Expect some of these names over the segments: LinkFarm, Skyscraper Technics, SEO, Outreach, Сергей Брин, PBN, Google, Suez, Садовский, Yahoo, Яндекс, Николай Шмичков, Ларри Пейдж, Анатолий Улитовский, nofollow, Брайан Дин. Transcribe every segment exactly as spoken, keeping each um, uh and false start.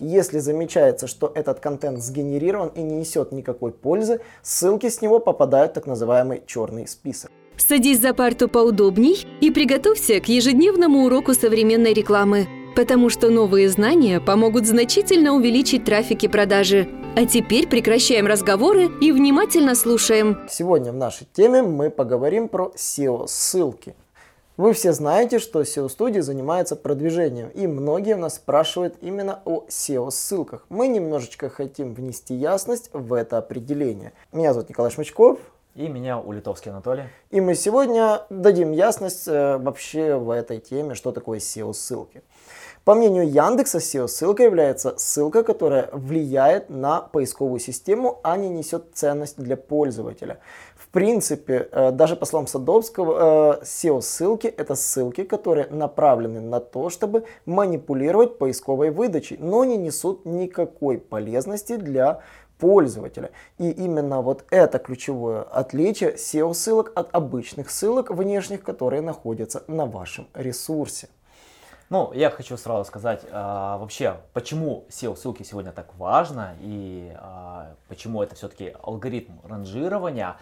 Если замечается, что этот контент сгенерирован и не несет никакой пользы, ссылки с него попадают в так называемый черный список. Садись за парту поудобней и приготовься к ежедневному уроку современной рекламы, потому что новые знания помогут значительно увеличить трафик и продажи. А теперь прекращаем разговоры и внимательно слушаем. Сегодня в нашей теме мы поговорим про эс и о-ссылки. Вы все знаете, что эс и о-студии занимается продвижением, и многие у нас спрашивают именно о эс и о-ссылках. Мы немножечко хотим внести ясность в это определение. Меня зовут Николай Шмичков. И меня Улитовский Анатолий. И мы сегодня дадим ясность э, вообще в этой теме, что такое эс и о-ссылки. По мнению Яндекса, эс и о-ссылка является ссылка, которая влияет на поисковую систему, а не несет ценность для пользователя. В принципе, даже по словам Садовского, эс и о-ссылки – это ссылки, которые направлены на то, чтобы манипулировать поисковой выдачей, но не несут никакой полезности для пользователя. И именно вот это ключевое отличие эс и о-ссылок от обычных ссылок внешних, которые находятся на вашем ресурсе. Ну, я хочу сразу сказать, а, вообще, почему эс и о-ссылки сегодня так важно и а, почему это все-таки алгоритм ранжирования.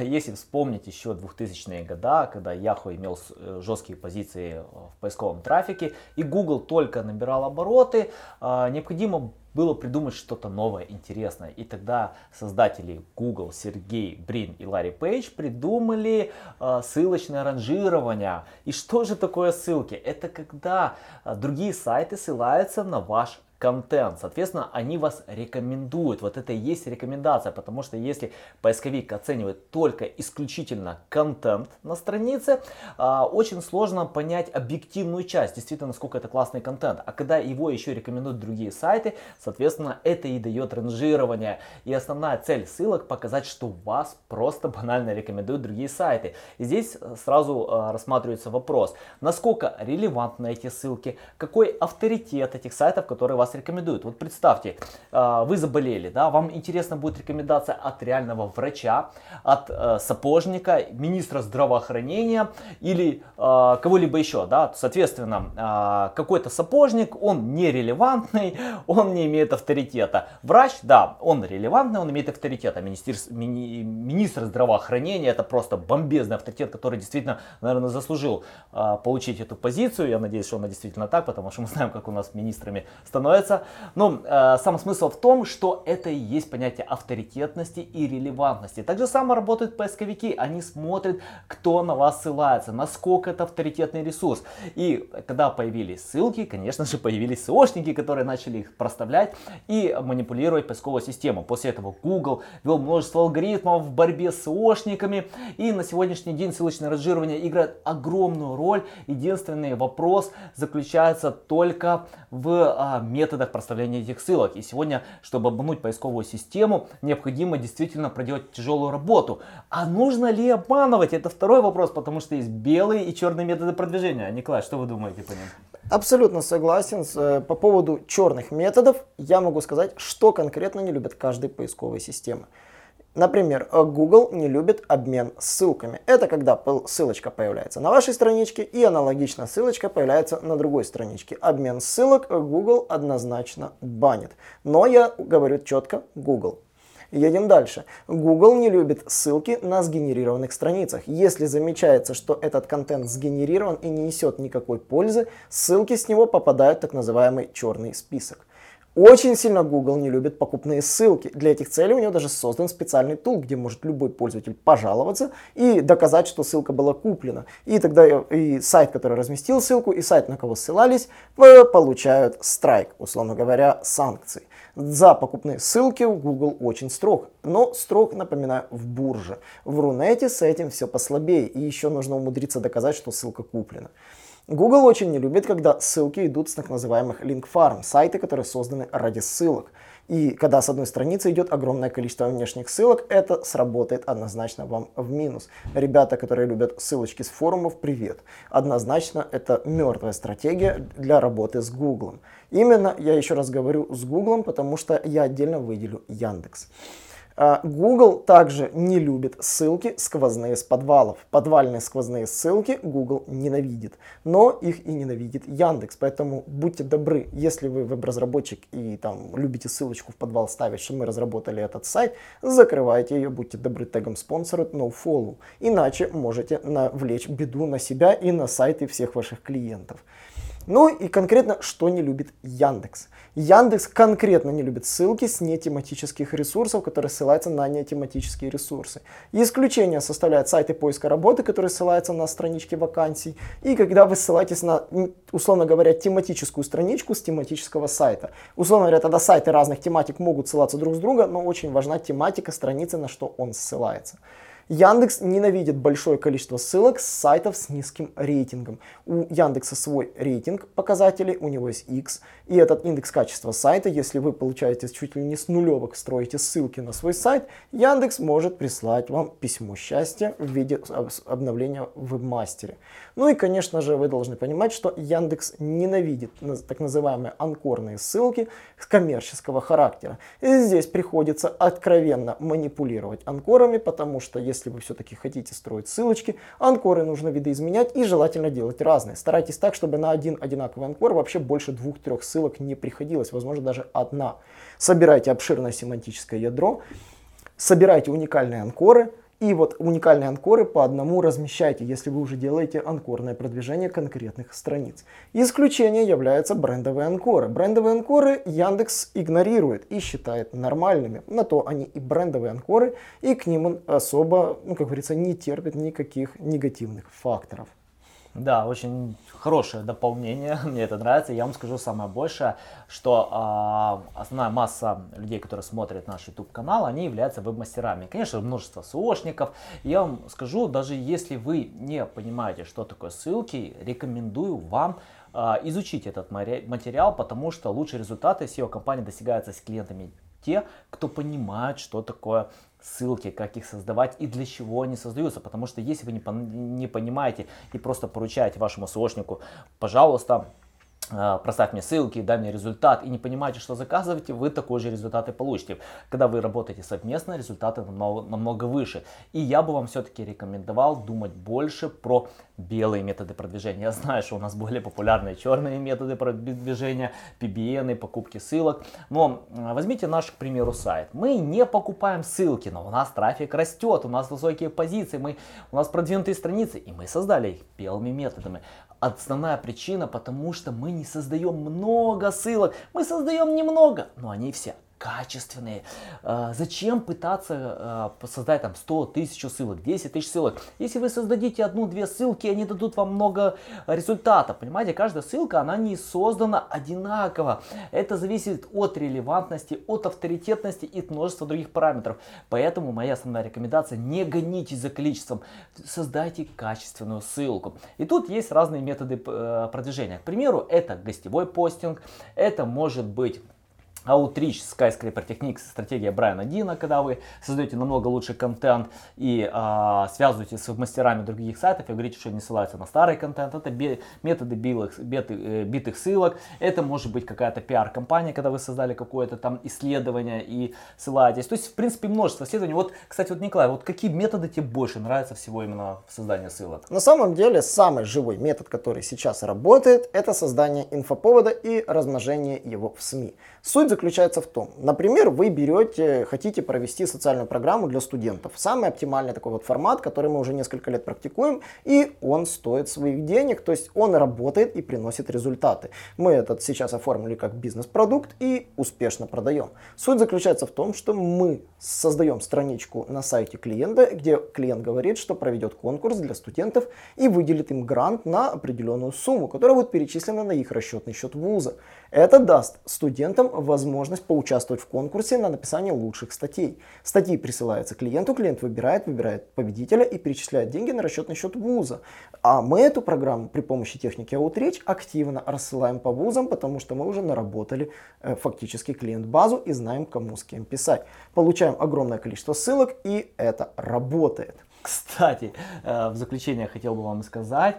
Если вспомнить еще двухтысячные годы, когда Yahoo имел жесткие позиции в поисковом трафике и Google только набирал обороты, а, необходимо было придумать что-то новое, интересное. И тогда создатели Google, Сергей Брин и Ларри Пейдж придумали э, ссылочное ранжирование. И что же такое ссылки? Это когда э, другие сайты ссылаются на ваш контент. Соответственно, они вас рекомендуют. Вот это и есть рекомендация, потому что если поисковик оценивает только исключительно контент на странице, э, очень сложно понять объективную часть, действительно, насколько это классный контент. А когда его еще рекомендуют другие сайты, соответственно, это и дает ранжирование. И основная цель ссылок – показать, что вас просто банально рекомендуют другие сайты. И здесь сразу э, рассматривается вопрос, насколько релевантны эти ссылки, какой авторитет этих сайтов, которые вас рекомендуют. Вот представьте, вы заболели, да, вам интересна будет рекомендация от реального врача, от сапожника, министра здравоохранения или кого-либо еще, да. Соответственно, какой-то сапожник, он нерелевантный, он не имеет авторитета. Врач, да, он релевантный, он имеет авторитет. А министр, мини, министр здравоохранения — это просто бомбезный авторитет, который действительно, наверное, заслужил получить эту позицию. Я надеюсь, что она действительно так, потому что мы знаем, как у нас министрами становятся. Но э, сам смысл в том, что это и есть понятие авторитетности и релевантности. Так же само работают поисковики. Они смотрят, кто на вас ссылается, насколько это авторитетный ресурс. И когда появились ссылки, конечно же, появились эс и о-шники, которые начали их проставлять и манипулировать поисковую систему. После этого Google ввел множество алгоритмов в борьбе с эс и о-шниками. И на сегодняшний день ссылочное ранжирование играет огромную роль. Единственный вопрос заключается только в э, методах. методах проставления этих ссылок. И сегодня, чтобы обмануть поисковую систему, необходимо действительно проделать тяжелую работу. А нужно ли обманывать? Это второй вопрос, потому что есть белые и черные методы продвижения. Николай, что вы думаете по ним? Абсолютно согласен. По поводу черных методов я могу сказать, что конкретно не любят каждой поисковой системы. Например, Google не любит обмен ссылками. Это когда ссылочка появляется на вашей страничке и аналогично ссылочка появляется на другой страничке. Обмен ссылок Google однозначно банит. Но я говорю четко Google. Едем дальше. Google не любит ссылки на сгенерированных страницах. Если замечается, что этот контент сгенерирован и не несет никакой пользы, ссылки с него попадают в так называемый черный список. Очень сильно Google не любит покупные ссылки. Для этих целей у него даже создан специальный тул, где может любой пользователь пожаловаться и доказать, что ссылка была куплена. И тогда и сайт, который разместил ссылку, и сайт, на кого ссылались, получают страйк, условно говоря, санкции. За покупные ссылки Google очень строг. Но строг, напоминаю, в бурже. В Рунете с этим все послабее. И еще нужно умудриться доказать, что ссылка куплена. Google очень не любит, когда ссылки идут с так называемых LinkFarm, сайты, которые созданы ради ссылок. И когда с одной страницы идет огромное количество внешних ссылок, это сработает однозначно вам в минус. Ребята, которые любят ссылочки с форумов, привет. Однозначно это мертвая стратегия для работы с Google. Именно, я еще раз говорю, с Google, потому что я отдельно выделю Яндекс. Google также не любит ссылки сквозные с подвалов. Подвальные сквозные ссылки Google ненавидит, но их и ненавидит Яндекс. Поэтому будьте добры, если вы веб-разработчик и там любите ссылочку в подвал ставить, что мы разработали этот сайт, закрывайте ее, будьте добры, тегом sponsored, nofollow. Иначе можете навлечь беду на себя и на сайты всех ваших клиентов. Ну и конкретно, что не любит Яндекс. Яндекс конкретно не любит ссылки с нетематических ресурсов, которые ссылаются на нетематические ресурсы. Исключение составляют сайты поиска работы, которые ссылаются на странички вакансий. И когда вы ссылаетесь на, условно говоря, тематическую страничку с тематического сайта. Условно говоря, тогда сайты разных тематик могут ссылаться друг с друга, но очень важна тематика страницы, на что он ссылается. Яндекс ненавидит большое количество ссылок с сайтов с низким рейтингом. У Яндекса свой рейтинг показателей, у него есть X, и этот индекс качества сайта, если вы получаете чуть ли не с нулевок, строите ссылки на свой сайт, Яндекс может прислать вам письмо счастья в виде обновления в вебмастере. Ну и, конечно же, вы должны понимать, что Яндекс ненавидит так называемые анкорные ссылки с коммерческого характера. И здесь приходится откровенно манипулировать анкорами, потому что если Если вы все-таки хотите строить ссылочки, анкоры нужно видоизменять и желательно делать разные. Старайтесь так, чтобы на один одинаковый анкор вообще больше двух-трех ссылок не приходилось, возможно, даже одна. Собирайте обширное семантическое ядро, собирайте уникальные анкоры. И вот уникальные анкоры по одному размещайте, если вы уже делаете анкорное продвижение конкретных страниц. Исключением являются брендовые анкоры. Брендовые анкоры Яндекс игнорирует и считает нормальными. На то они и брендовые анкоры, и к ним он особо, ну, как говорится, не терпит никаких негативных факторов. Да, очень хорошее дополнение, мне это нравится. Я вам скажу самое большее, что э, основная масса людей, которые смотрят наш YouTube-канал, они являются веб-мастерами. Конечно, множество SEOшников. Я вам скажу, даже если вы не понимаете, что такое ссылки, рекомендую вам э, изучить этот материал, потому что лучшие результаты сео-компании достигаются с клиентами те, кто понимает, что такое ссылки, как их создавать и для чего они создаются. Потому что если вы не, не понимаете и просто поручаете вашему SEOшнику, пожалуйста, проставь мне ссылки, дай мне результат, и не понимаете, что заказываете, вы такой же результат и получите. Когда вы работаете совместно, результаты намного, намного выше. И я бы вам все-таки рекомендовал думать больше про белые методы продвижения. Я знаю, что у нас более популярные черные методы продвижения, пи би эн, покупки ссылок. Но возьмите наш, к примеру, сайт. Мы не покупаем ссылки, но у нас трафик растет, у нас высокие позиции, мы, у нас продвинутые страницы, и мы создали их белыми методами. Основная причина, потому что мы не создаем много ссылок, мы создаем немного, но они все качественные. А, зачем пытаться а, создать там сто тысяч ссылок, десять тысяч ссылок? Если вы создадите одну-две ссылки, они дадут вам много результата. Понимаете, каждая ссылка, она не создана одинаково. Это зависит от релевантности, от авторитетности и от множества других параметров. Поэтому моя основная рекомендация: не гонитесь за количеством, создайте качественную ссылку. И тут есть разные методы э, продвижения. К примеру, это гостевой постинг, это может быть Outreach, Skyscraper Technics, стратегия Брайана Дина, когда вы создаете намного лучше контент и э, связываете с мастерами других сайтов и говорите, что они ссылаются на старый контент. Это би- методы билых, бит, э, битых ссылок. Это может быть какая-то пиар-компания, когда вы создали какое-то там исследование и ссылаетесь. То есть, в принципе, множество исследований. Вот, кстати, вот, Николай, вот какие методы тебе больше нравятся всего именно в создании ссылок? На самом деле, самый живой метод, который сейчас работает, это создание инфоповода и размножение его в СМИ. Суть заключается в том, например, вы берете, хотите провести социальную программу для студентов. Самый оптимальный такой вот формат, который мы уже несколько лет практикуем, и он стоит своих денег, то есть он работает и приносит результаты. Мы этот сейчас оформили как бизнес-продукт и успешно продаем. Суть заключается в том, что мы создаем страничку на сайте клиента, где клиент говорит, что проведет конкурс для студентов и выделит им грант на определенную сумму, которая будет перечислена на их расчетный счет вуза. Это даст студентам возможность возможность поучаствовать в конкурсе на написание лучших статей. Статьи присылаются клиенту, клиент выбирает, выбирает победителя и перечисляет деньги на расчетный счет вуза. А мы эту программу при помощи техники Outreach активно рассылаем по вузам, потому что мы уже наработали э, фактически клиент-базу и знаем, кому с кем писать. Получаем огромное количество ссылок, и это работает. Кстати, в заключение хотел бы вам сказать,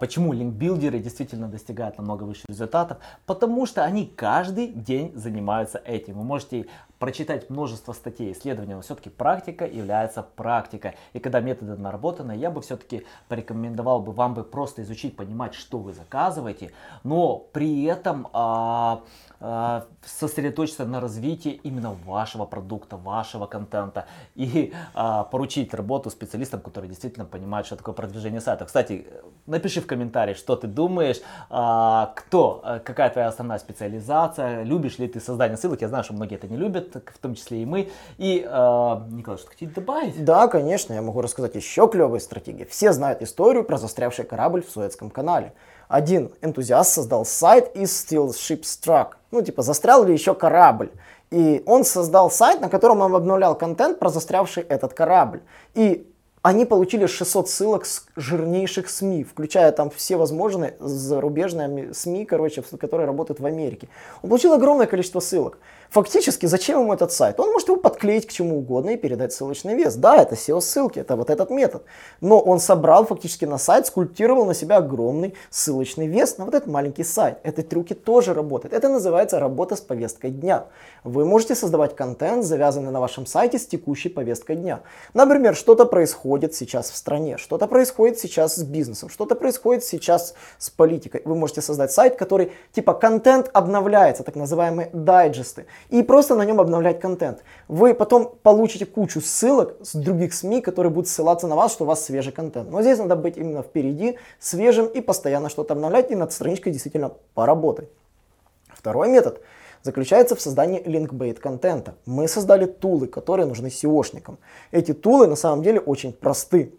почему линкбилдеры действительно достигают намного выше результатов. Потому что они каждый день занимаются этим. Вы можете прочитать множество статей и исследований, но все-таки практика является практикой. И когда методы наработаны, я бы все-таки порекомендовал бы вам бы просто изучить, понимать, что вы заказываете, но при этом а, а, сосредоточиться на развитии именно вашего продукта, вашего контента и а, поручить работу специалистам, которые действительно понимают, что такое продвижение сайта. Кстати, напиши в комментарии, что ты думаешь, а, кто, какая твоя основная специализация, любишь ли ты создание ссылок. Я знаю, что многие это не любят, в том числе и мы. И, э, Николай, что хотите добавить? Да, конечно, я могу рассказать еще клевые стратегии. Все знают историю про застрявший корабль в Суэцком канале. Один энтузиаст создал сайт «Is still ship struck», ну типа «Застрял ли еще корабль?». И он создал сайт, на котором он обновлял контент про застрявший этот корабль. И они получили шестьсот ссылок с жирнейших СМИ, включая там все возможные зарубежные СМИ, короче, которые работают в Америке. Он получил огромное количество ссылок. Фактически, зачем ему этот сайт? Он может его подклеить к чему угодно и передать ссылочный вес. Да, это сео-ссылки, это вот этот метод. Но он собрал фактически на сайт, скульптировал на себя огромный ссылочный вес на вот этот маленький сайт. Эти трюки тоже работают. Это называется работа с повесткой дня. Вы можете создавать контент, завязанный на вашем сайте с текущей повесткой дня. Например, что-то происходит сейчас в стране, что-то происходит сейчас с бизнесом, что-то происходит сейчас с политикой. Вы можете создать сайт, который типа контент обновляется, так называемые дайджесты, и просто на нем обновлять контент. Вы потом получите кучу ссылок с других СМИ, которые будут ссылаться на вас, что у вас свежий контент. Но здесь надо быть именно впереди, свежим и постоянно что-то обновлять, и над страничкой действительно поработать. Второй метод заключается в создании линкбейт контента. Мы создали тулы, которые нужны сеошникам. Эти тулы на самом деле очень просты.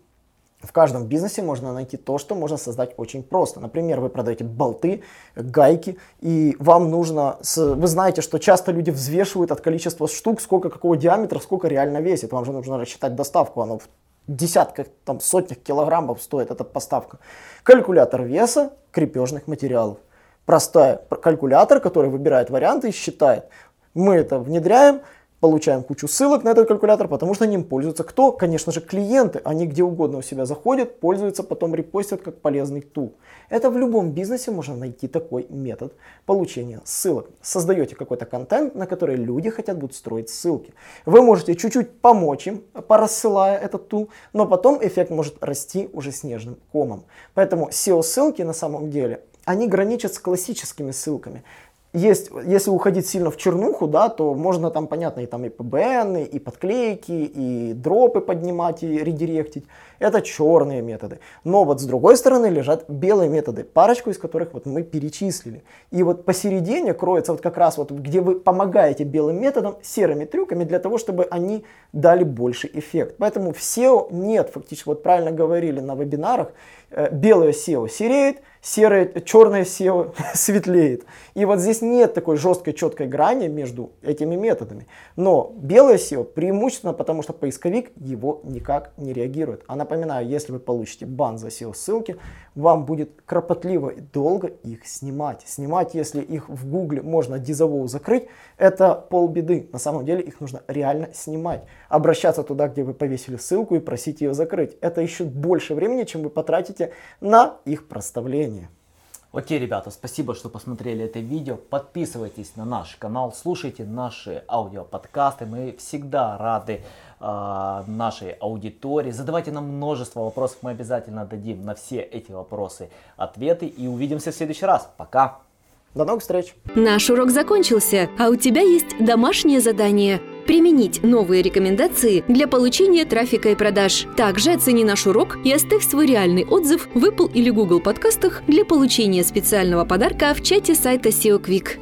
В каждом бизнесе можно найти то, что можно создать очень просто. Например, вы продаете болты, гайки, и вам нужно... Вы знаете, что часто люди взвешивают от количества штук, сколько какого диаметра, сколько реально весит. Вам же нужно рассчитать доставку, оно в десятках, там, сотнях килограммов стоит эта поставка. Калькулятор веса крепежных материалов. Простой калькулятор, который выбирает варианты и считает. Мы это внедряем, получаем кучу ссылок на этот калькулятор, потому что ним пользуются кто? Конечно же, клиенты. Они где угодно у себя заходят, пользуются, потом репостят как полезный тул. Это в любом бизнесе можно найти такой метод получения ссылок. Создаете какой-то контент, на который люди хотят будут строить ссылки. Вы можете чуть-чуть помочь им, порассылая этот тул, но потом эффект может расти уже снежным комом. Поэтому сео-ссылки на самом деле... они граничат с классическими ссылками. Есть, если уходить сильно в чернуху, да, то можно там, понятно, и там и пэ бэ эн, и подклейки, и дропы поднимать, и редиректить. Это черные методы. Но вот с другой стороны лежат белые методы, парочку из которых вот мы перечислили. И вот посередине кроется вот как раз вот, где вы помогаете белым методам серыми трюками для того, чтобы они дали больше эффект. Поэтому в сео нет, фактически, вот правильно говорили на вебинарах, белое сео сереет, серое, черное сео светлеет. И вот здесь нет такой жесткой, четкой грани между этими методами. Но белое сео преимущественно, потому что поисковик его никак не реагирует. А напоминаю, если вы получите бан за сео-ссылки, вам будет кропотливо и долго их снимать. Снимать, если их в Гугле можно дизавоу закрыть, это полбеды. На самом деле их нужно реально снимать. Обращаться туда, где вы повесили ссылку, и просить ее закрыть. Это еще больше времени, чем вы потратите на их проставление. Окей, ребята, спасибо, что посмотрели это видео. Подписывайтесь на наш канал, слушайте наши аудиоподкасты. Мы всегда рады э, нашей аудитории. Задавайте нам множество вопросов, мы обязательно дадим на все эти вопросы ответы. И увидимся в следующий раз. Пока! До новых встреч! Наш урок закончился, а у тебя есть домашнее задание. Применить новые рекомендации для получения трафика и продаж. Также оцени наш урок и оставь свой реальный отзыв в Apple или Google подкастах для получения специального подарка в чате сайта сео Quick.